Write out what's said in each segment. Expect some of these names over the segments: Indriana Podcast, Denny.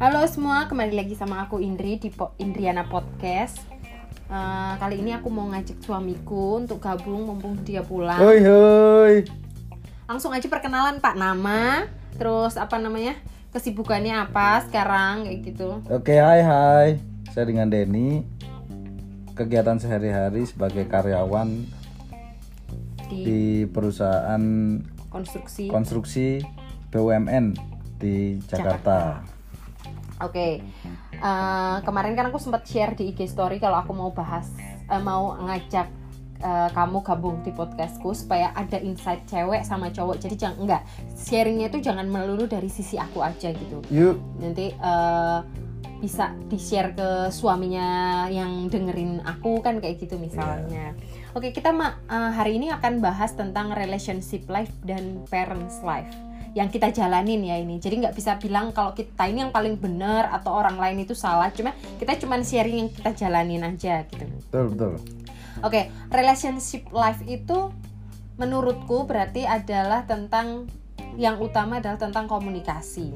Halo semua, kembali lagi sama aku Indri di Indriana Podcast. Kali ini aku mau ngajak suamiku untuk gabung mumpung dia pulang. Hoi. Langsung aja perkenalan, Pak, nama, terus apa namanya, kesibukannya apa sekarang, kayak gitu. Oke, hai. Saya dengan Denny. Kegiatan sehari-hari sebagai karyawan di perusahaan konstruksi BUMN di Jakarta. Oke. Kemarin kan aku sempat share di IG story kalau aku mau bahas mau ngajak kamu gabung di podcastku supaya ada insight cewek sama cowok. Jadi sharingnya itu jangan melulu dari sisi aku aja gitu. Yuk. Nanti bisa di-share ke suaminya yang dengerin aku kan kayak gitu misalnya. Yeah. Oke, kita hari ini akan bahas tentang relationship life dan parents life yang kita jalanin ya ini. Jadi gak bisa bilang kalau kita ini yang paling benar atau orang lain itu salah. Kita sharing yang kita jalanin aja gitu. Betul. Oke, relationship life itu menurutku berarti adalah tentang, yang utama adalah tentang komunikasi.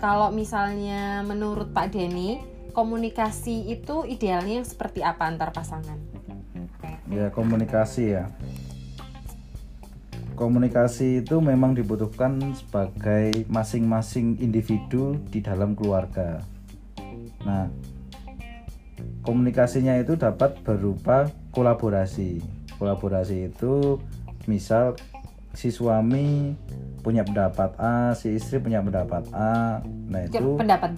Kalau misalnya menurut Pak Denny, komunikasi itu idealnya yang seperti apa antar pasangan? Ya, komunikasi ya. Komunikasi itu memang dibutuhkan sebagai masing-masing individu di dalam keluarga. Nah, komunikasinya itu dapat berupa kolaborasi. Kolaborasi itu misal si suami punya pendapat A, si istri punya pendapat A, nah itu pendapat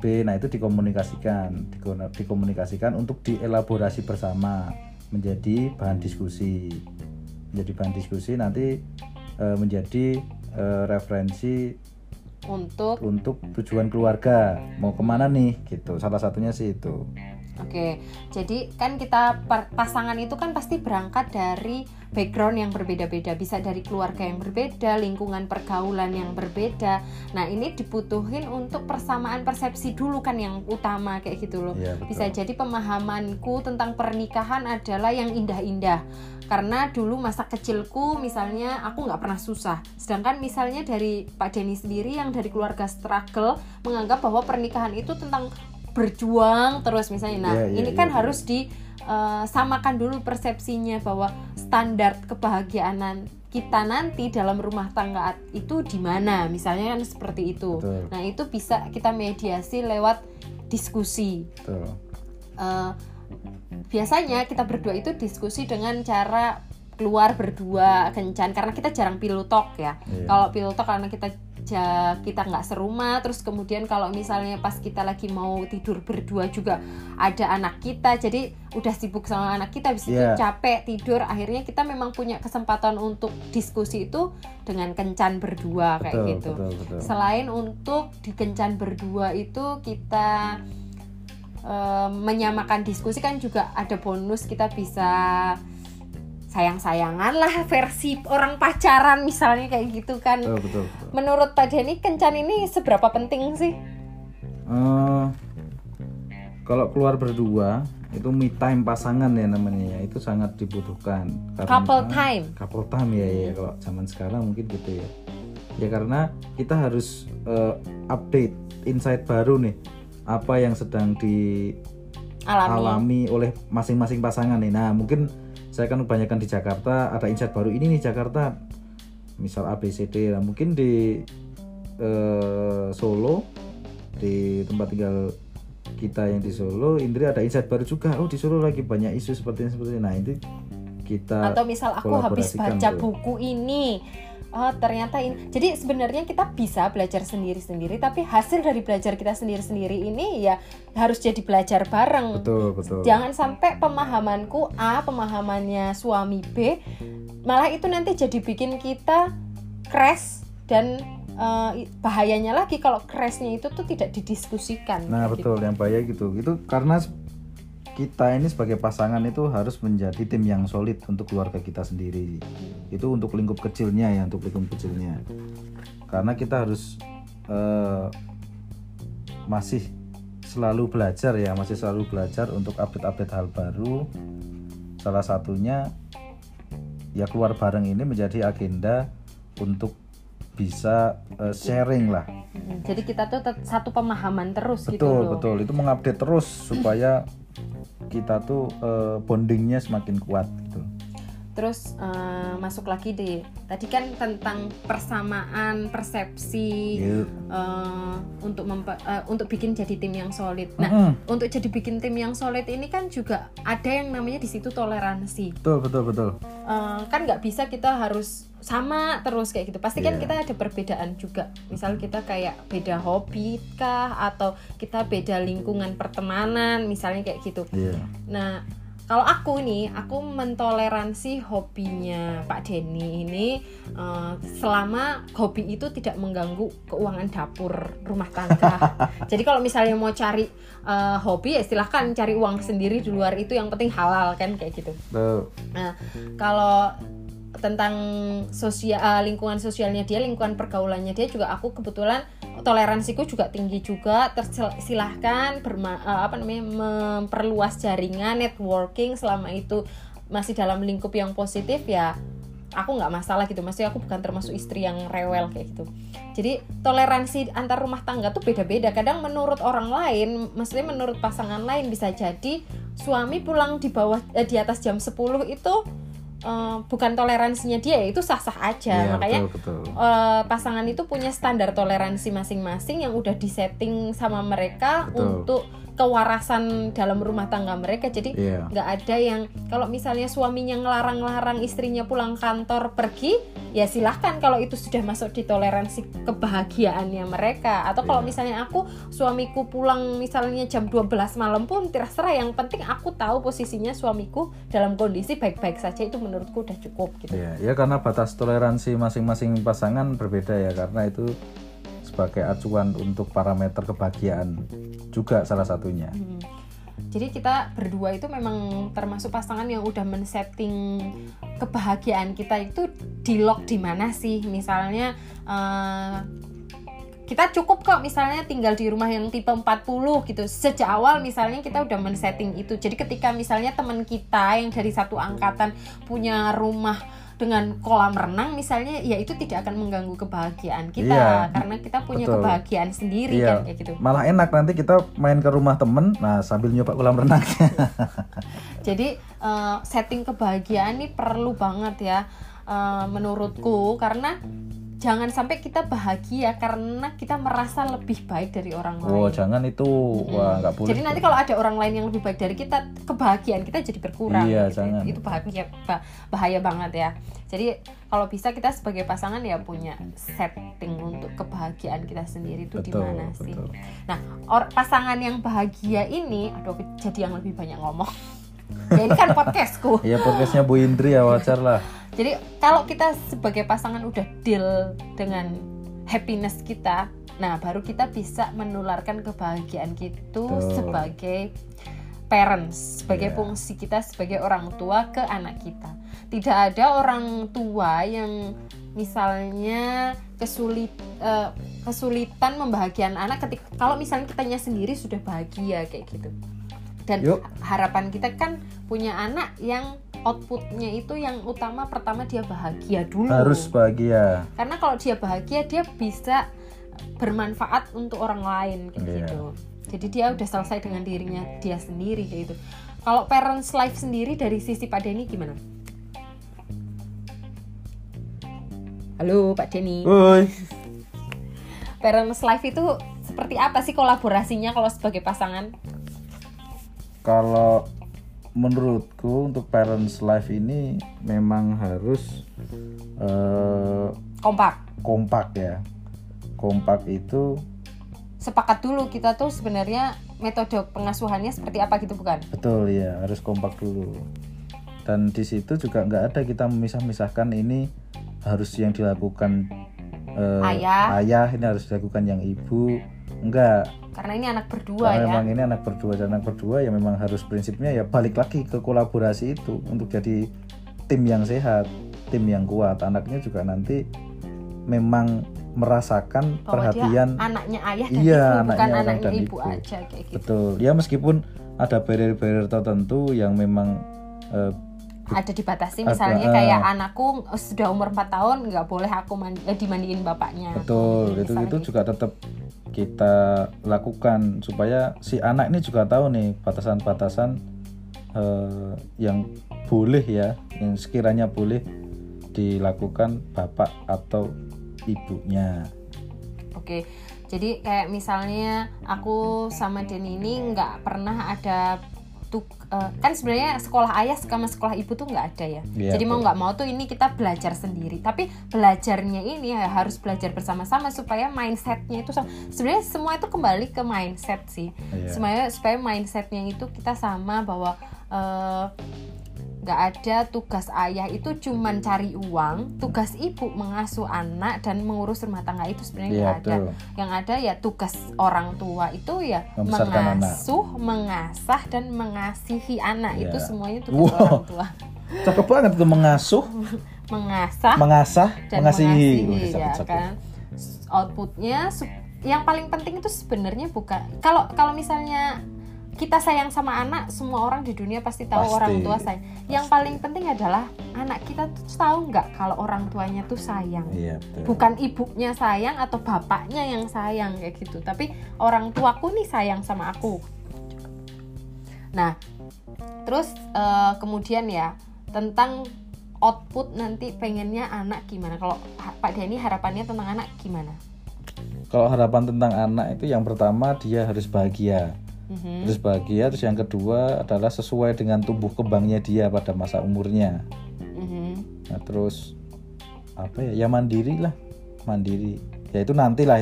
B, nah itu dikomunikasikan untuk dielaborasi bersama menjadi bahan diskusi. Jadi bahan diskusi nanti menjadi referensi untuk tujuan keluarga mau kemana nih gitu, salah satunya sih itu. Oke, jadi kan kita pasangan itu kan pasti berangkat dari background yang berbeda-beda, bisa dari keluarga yang berbeda, lingkungan pergaulan yang berbeda. Nah ini dibutuhin untuk persamaan persepsi dulu kan yang utama kayak gitu loh. Ya, bisa jadi pemahamanku tentang pernikahan adalah yang indah-indah karena dulu masa kecilku misalnya aku nggak pernah susah. Sedangkan misalnya dari Pak Denny sendiri yang dari keluarga struggle menganggap bahwa pernikahan itu tentang berjuang terus misalnya. Nah, ini kan harus disamakan dulu persepsinya bahwa standar kebahagiaan kita nanti dalam rumah tangga itu di mana, misalnya kan seperti itu. Betul. Nah, itu bisa kita mediasi lewat diskusi. Biasanya kita berdua itu diskusi dengan cara keluar berdua kencan karena kita jarang pillow talk ya. Yeah. Kalau pillow talk karena kita nggak serumah, terus kemudian kalau misalnya pas kita lagi mau tidur berdua juga ada anak kita, jadi udah sibuk sama anak kita, habis itu capek tidur, akhirnya kita memang punya kesempatan untuk diskusi itu dengan kencan berdua kayak gitu. Betul. Selain untuk di kencan berdua itu kita menyamakan diskusi kan juga ada bonus, kita bisa sayang-sayangan lah versi orang pacaran misalnya kayak gitu kan. Betul. Menurut Pak Denny, kencan ini seberapa penting sih? Kalau keluar berdua itu me time pasangan ya namanya, itu sangat dibutuhkan. Couple time ya kalau zaman sekarang mungkin gitu ya. Ya karena kita harus update insight baru nih, apa yang sedang dialami oleh masing-masing pasangan nih. Nah mungkin saya kan kebanyakan di Jakarta, ada insight baru ini nih Jakarta, misal ABCD. Nah, mungkin di Solo, di tempat tinggal kita yang di Solo, Indri ada insight baru juga. Oh di Solo lagi banyak isu seperti ini. Nah itu kita, atau misal aku habis baca buku ini. Oh ternyata ini. Jadi sebenarnya kita bisa belajar sendiri-sendiri, tapi hasil dari belajar kita sendiri-sendiri ini ya harus jadi belajar bareng. Betul. Jangan sampai pemahamanku A, pemahamannya suami B, malah itu nanti jadi bikin kita crash dan bahayanya lagi kalau crashnya itu tuh tidak didiskusikan. Nah betul gitu. Yang bahaya gitu. Itu karena kita ini sebagai pasangan itu harus menjadi tim yang solid untuk keluarga kita sendiri. Itu untuk lingkup kecilnya. Karena kita harus masih selalu belajar untuk update-update hal baru. Salah satunya ya keluar bareng ini menjadi agenda untuk bisa sharing lah. Jadi kita tuh satu pemahaman terus, betul, gitu loh. Betul, itu mengupdate terus supaya kita tuh bondingnya semakin kuat gitu. Terus masuk lagi deh, tadi kan tentang persamaan persepsi, untuk bikin jadi tim yang solid. Nah, untuk jadi bikin tim yang solid ini kan juga ada yang namanya di situ toleransi. Betul. Kan nggak bisa kita harus sama terus kayak gitu, pasti kan kita ada perbedaan juga. Misal kita kayak beda hobi kah, atau kita beda lingkungan pertemanan misalnya kayak gitu. Nah, kalau aku nih, aku mentoleransi hobinya Pak Denny ini selama hobi itu tidak mengganggu keuangan dapur rumah tangga. Jadi kalau misalnya mau cari hobi ya silahkan cari uang sendiri di luar itu, yang penting halal kan kayak gitu. Nah, kalau tentang sosial, lingkungan sosialnya dia, lingkungan pergaulannya dia juga, aku kebetulan toleransiku juga tinggi juga. Silahkan memperluas jaringan, networking, selama itu masih dalam lingkup yang positif ya aku nggak masalah gitu. Maksudnya aku bukan termasuk istri yang rewel kayak gitu. Jadi toleransi antar rumah tangga tuh beda-beda. Kadang menurut orang lain, maksudnya menurut pasangan lain, bisa jadi suami pulang di atas jam 10 itu bukan toleransinya dia, itu sah-sah aja. Makanya betul. Pasangan itu punya standar toleransi masing-masing yang udah disetting sama mereka, untuk kewarasan dalam rumah tangga mereka. Jadi gak ada yang, kalau misalnya suaminya ngelarang-larang istrinya pulang kantor pergi, ya silahkan kalau itu sudah masuk di toleransi kebahagiaannya mereka. Atau kalau misalnya aku, suamiku pulang misalnya jam 12 malam pun terserah, yang penting aku tahu posisinya suamiku dalam kondisi baik-baik saja, itu menurutku udah cukup gitu. Ya karena batas toleransi masing-masing pasangan berbeda ya, karena itu sebagai acuan untuk parameter kebahagiaan juga salah satunya. Jadi kita berdua itu memang termasuk pasangan yang udah men-setting kebahagiaan kita itu di lock di mana sih. Misalnya kita cukup kok misalnya tinggal di rumah yang tipe 40 gitu. Sejak awal misalnya kita udah men-setting itu. Jadi ketika misalnya teman kita yang dari satu angkatan punya rumah dengan kolam renang misalnya, ya itu tidak akan mengganggu kebahagiaan kita, karena kita punya kebahagiaan sendiri kan kayak gitu. Malah enak nanti kita main ke rumah temen, nah sambil nyoba kolam renangnya. Jadi setting kebahagiaan ini perlu banget ya menurutku, karena jangan sampai kita bahagia karena kita merasa lebih baik dari orang lain. Oh, jangan itu. Wah, enggak boleh. Jadi nanti kalau ada orang lain yang lebih baik dari kita, kebahagiaan kita jadi berkurang. Iya, gitu. Jangan. Itu bahaya banget ya. Jadi kalau bisa kita sebagai pasangan ya punya setting untuk kebahagiaan kita sendiri itu di mana sih. Nah, pasangan yang bahagia ini, aduh jadi yang lebih banyak ngomong. Ya ini kan podcastku. Iya, podcastnya Bu Indri ya, wajar lah. Jadi kalau kita sebagai pasangan udah deal dengan happiness kita, nah baru kita bisa menularkan kebahagiaan kita sebagai parents, sebagai fungsi kita sebagai orang tua ke anak kita. Tidak ada orang tua yang misalnya kesulitan membahagiakan anak ketika kalau misalnya kitanya sendiri sudah bahagia kayak gitu. Dan harapan kita kan punya anak yang outputnya itu yang utama, pertama dia bahagia dulu. Harus bahagia. Karena kalau dia bahagia dia bisa bermanfaat untuk orang lain kayak gitu. Jadi dia udah selesai dengan dirinya dia sendiri kayak gitu. Kalau parents life sendiri dari sisi Pak Denny gimana? Halo Pak Denny. Oi. Parents life itu seperti apa sih kolaborasinya kalau sebagai pasangan? Kalau menurutku untuk parents life ini memang harus kompak ya. Kompak itu sepakat dulu kita tuh sebenarnya metode pengasuhannya seperti apa gitu, bukan? Betul ya, harus kompak dulu. Dan di situ juga nggak ada kita memisah-misahkan ini harus yang dilakukan ayah, ini harus dilakukan yang ibu. Enggak. Karena ini anak berdua. Karena ya. Memang ini anak berdua, dan anak berdua ya memang harus prinsipnya ya balik lagi ke kolaborasi itu untuk jadi tim yang sehat, tim yang kuat. Anaknya juga nanti memang merasakan bahwa perhatian anaknya ayah dan ibu, bukan anaknya ibu aja kayak gitu. Betul. Ya meskipun ada barrier-barrier tertentu yang memang ada dibatasi, misalnya kayak anakku sudah umur 4 tahun nggak boleh aku dimandiin bapaknya. Betul, itu gitu. Juga tetap kita lakukan supaya si anak ini juga tahu nih batasan-batasan yang boleh ya, yang sekiranya boleh dilakukan bapak atau ibunya. Oke. Jadi kayak misalnya aku sama Denny ini nggak pernah ada kan sebenarnya sekolah ayah sama sekolah ibu tuh nggak ada ya. Yeah, jadi mau nggak mau tuh ini kita belajar sendiri. Tapi belajarnya ini ya harus belajar bersama-sama supaya mindsetnya itu sebenarnya semua itu kembali ke mindset sih. Yeah. Supaya mindsetnya itu kita sama bahwa nggak ada tugas ayah itu cuman cari uang, tugas ibu mengasuh anak dan mengurus rumah tangga itu sebenarnya nggak ada. Yang ada ya tugas orang tua itu ya mengasuh, mengasah dan mengasihi anak ya. Itu semuanya tugas orang tua. Cakep banget tuh mengasuh, mengasah dan mengasihi ya kan. Outputnya yang paling penting itu sebenarnya bukan kalau misalnya kita sayang sama anak, semua orang di dunia pasti tahu orang tua sayang. Yang paling penting adalah anak kita tuh tahu nggak kalau orang tuanya tuh sayang. Iya, bukan ibunya sayang atau bapaknya yang sayang kayak gitu, tapi orang tuaku nih sayang sama aku. Nah, terus kemudian ya tentang output nanti pengennya anak gimana? Kalau Pak Denny harapannya tentang anak gimana? Kalau harapan tentang anak itu yang pertama dia harus bahagia. Terus bahagia, terus yang kedua adalah sesuai dengan tumbuh kembangnya dia pada masa umurnya. Nah, terus apa ya mandiri ya itu nantilah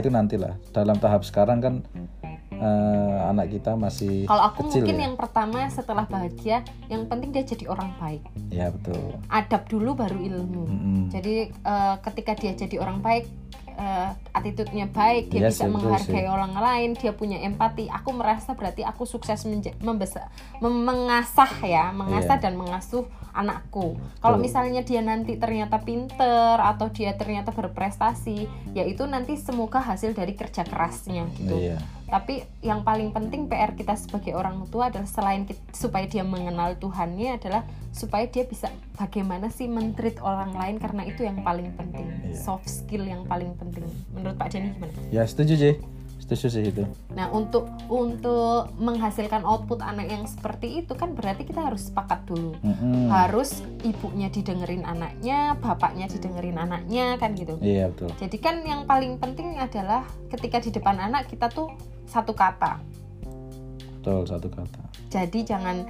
dalam tahap sekarang kan anak kita masih kecil. Kalau aku mungkin ya? Yang pertama setelah bahagia yang penting dia jadi orang baik ya, betul, adab dulu baru ilmu. Jadi ketika dia jadi orang baik, attitude-nya baik, dia bisa menghargai orang lain, dia punya empati. Aku merasa berarti aku sukses mengasah dan mengasuh anakku. Kalau misalnya dia nanti ternyata pinter atau dia ternyata berprestasi, ya itu nanti semoga hasil dari kerja kerasnya gitu. Tapi yang paling penting PR kita sebagai orang tua adalah selain kita, supaya dia mengenal Tuhannya adalah supaya dia bisa bagaimana sih men-treat orang lain, karena itu yang paling penting. Soft skill yang paling penting. Menurut Pak Denny gimana? Ya setuju sih itu. Nah, untuk menghasilkan output anak yang seperti itu kan berarti kita harus sepakat dulu. Harus ibunya didengerin anaknya, bapaknya didengerin anaknya kan gitu. Iya, betul. Jadi kan yang paling penting adalah ketika di depan anak kita tuh satu kata. Betul, satu kata. Jadi jangan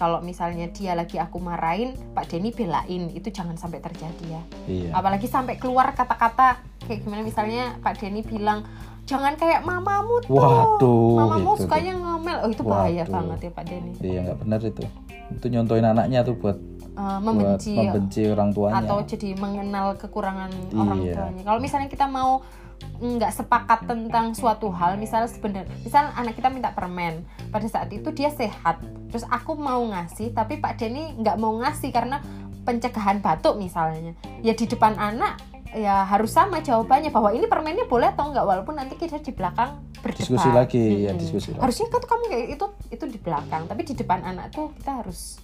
kalau misalnya dia lagi aku marahin, Pak Denny belain, itu jangan sampai terjadi ya. Iya. Apalagi sampai keluar kata-kata kayak gimana, misalnya Pak Denny bilang, "Jangan kayak mamamu tuh." Waduh, mamamu gitu, sukanya ngomel. Oh, itu bahaya banget ya Pak Denny. Iya, enggak benar itu. Itu nyontoin anaknya tuh buat membenci orang tuanya atau jadi mengenal kekurangan orang tuanya. Kalau misalnya kita mau nggak sepakat tentang suatu hal, misal anak kita minta permen, pada saat itu dia sehat, terus aku mau ngasih tapi Pak Denny nggak mau ngasih karena pencegahan batuk misalnya, ya di depan anak ya harus sama jawabannya bahwa ini permennya boleh atau nggak, walaupun nanti kita di belakang diskusi lagi. Harusnya kan kamu kayak itu di belakang, tapi di depan anak tuh kita harus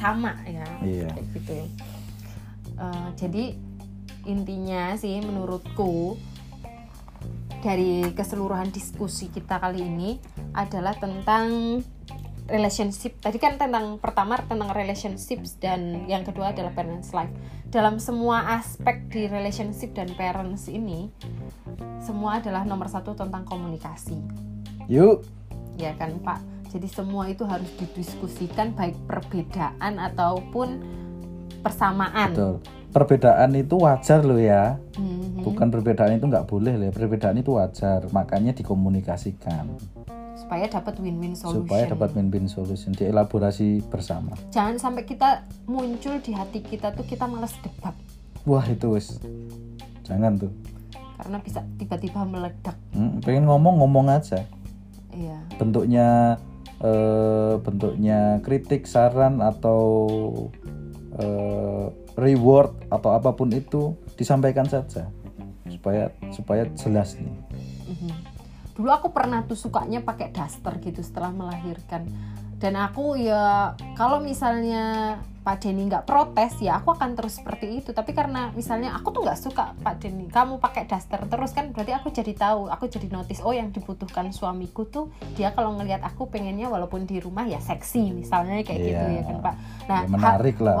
sama ya, kayak gitu ya. Jadi intinya sih menurutku dari keseluruhan diskusi kita kali ini adalah tentang relationship. Tadi kan tentang pertama tentang relationship dan yang kedua adalah parents life. Dalam semua aspek di relationship dan parents ini semua adalah nomor satu tentang komunikasi. Yuk. Ya kan Pak. Jadi semua itu harus didiskusikan, baik perbedaan ataupun persamaan. Betul. Perbedaan itu wajar loh ya, bukan perbedaan itu nggak boleh loh ya. Perbedaan itu wajar, makanya dikomunikasikan supaya dapat win-win solution. Dielaborasi bersama. Jangan sampai kita muncul di hati kita tuh kita malas debat. Wah itu wes, jangan tuh. Karena bisa tiba-tiba meledak. Pengen ngomong aja. Iya. Bentuknya kritik, saran atau reward atau apapun itu disampaikan saja supaya jelas nih. Dulu aku pernah tuh sukanya pakai daster gitu setelah melahirkan. Dan aku ya kalau misalnya Pak Denny nggak protes ya aku akan terus seperti itu. Tapi karena misalnya aku tuh nggak suka Pak Denny, kamu pakai daster terus kan, berarti aku jadi tahu, aku jadi notice, oh yang dibutuhkan suamiku tuh dia kalau ngelihat aku pengennya walaupun di rumah ya seksi misalnya kayak gitu ya kan Pak. Nah ya, menarik lah.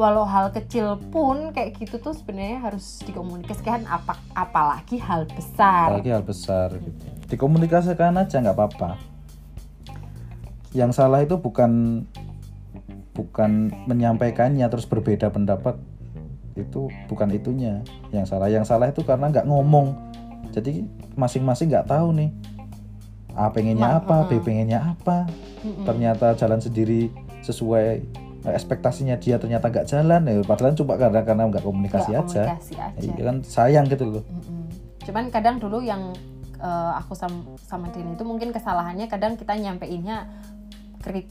Walau hal kecil pun kayak gitu tuh sebenarnya harus dikomunikasikan, apalagi hal besar. Apalagi hal besar gitu. Dikomunikasikan aja nggak apa-apa. Yang salah itu bukan menyampaikannya terus berbeda pendapat, itu bukan itunya yang salah itu karena nggak ngomong. Jadi masing-masing nggak tahu nih A pengennya apa, B pengennya apa, ternyata jalan sendiri sesuai ekspektasinya dia, ternyata nggak jalan ya, padahal cuma karena nggak komunikasi aja. Ya, kan sayang gitu loh. Cuman kadang dulu yang aku sama Denny itu mungkin kesalahannya kadang kita nyampeinnya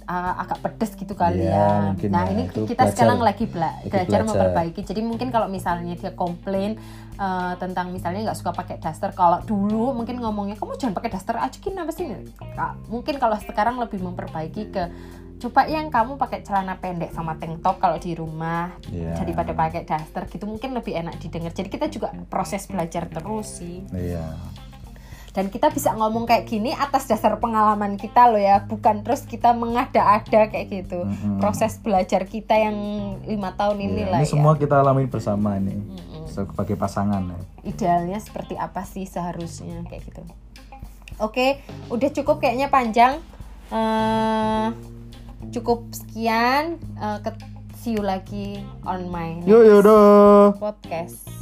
agak pedes gitu kali ya. Nah ini kita sekarang lagi belajar memperbaiki. Jadi mungkin kalau misalnya dia komplain tentang misalnya nggak suka pakai daster, kalau dulu mungkin ngomongnya kamu jangan pakai daster aja gini apa sih, mungkin kalau sekarang lebih memperbaiki ke coba yang kamu pakai celana pendek sama tank top kalau di rumah daripada pakai daster gitu, mungkin lebih enak didengar. Jadi kita juga proses belajar terus sih. Dan kita bisa ngomong kayak gini atas dasar pengalaman kita loh ya, bukan terus kita mengada-ada kayak gitu. Proses belajar kita yang 5 tahun inilah ya. Ini semua kita alami bersama ini sebagai pasangan ya. Idealnya seperti apa sih seharusnya kayak gitu. Oke, udah cukup kayaknya panjang. Cukup sekian. See you lagi on my next podcast.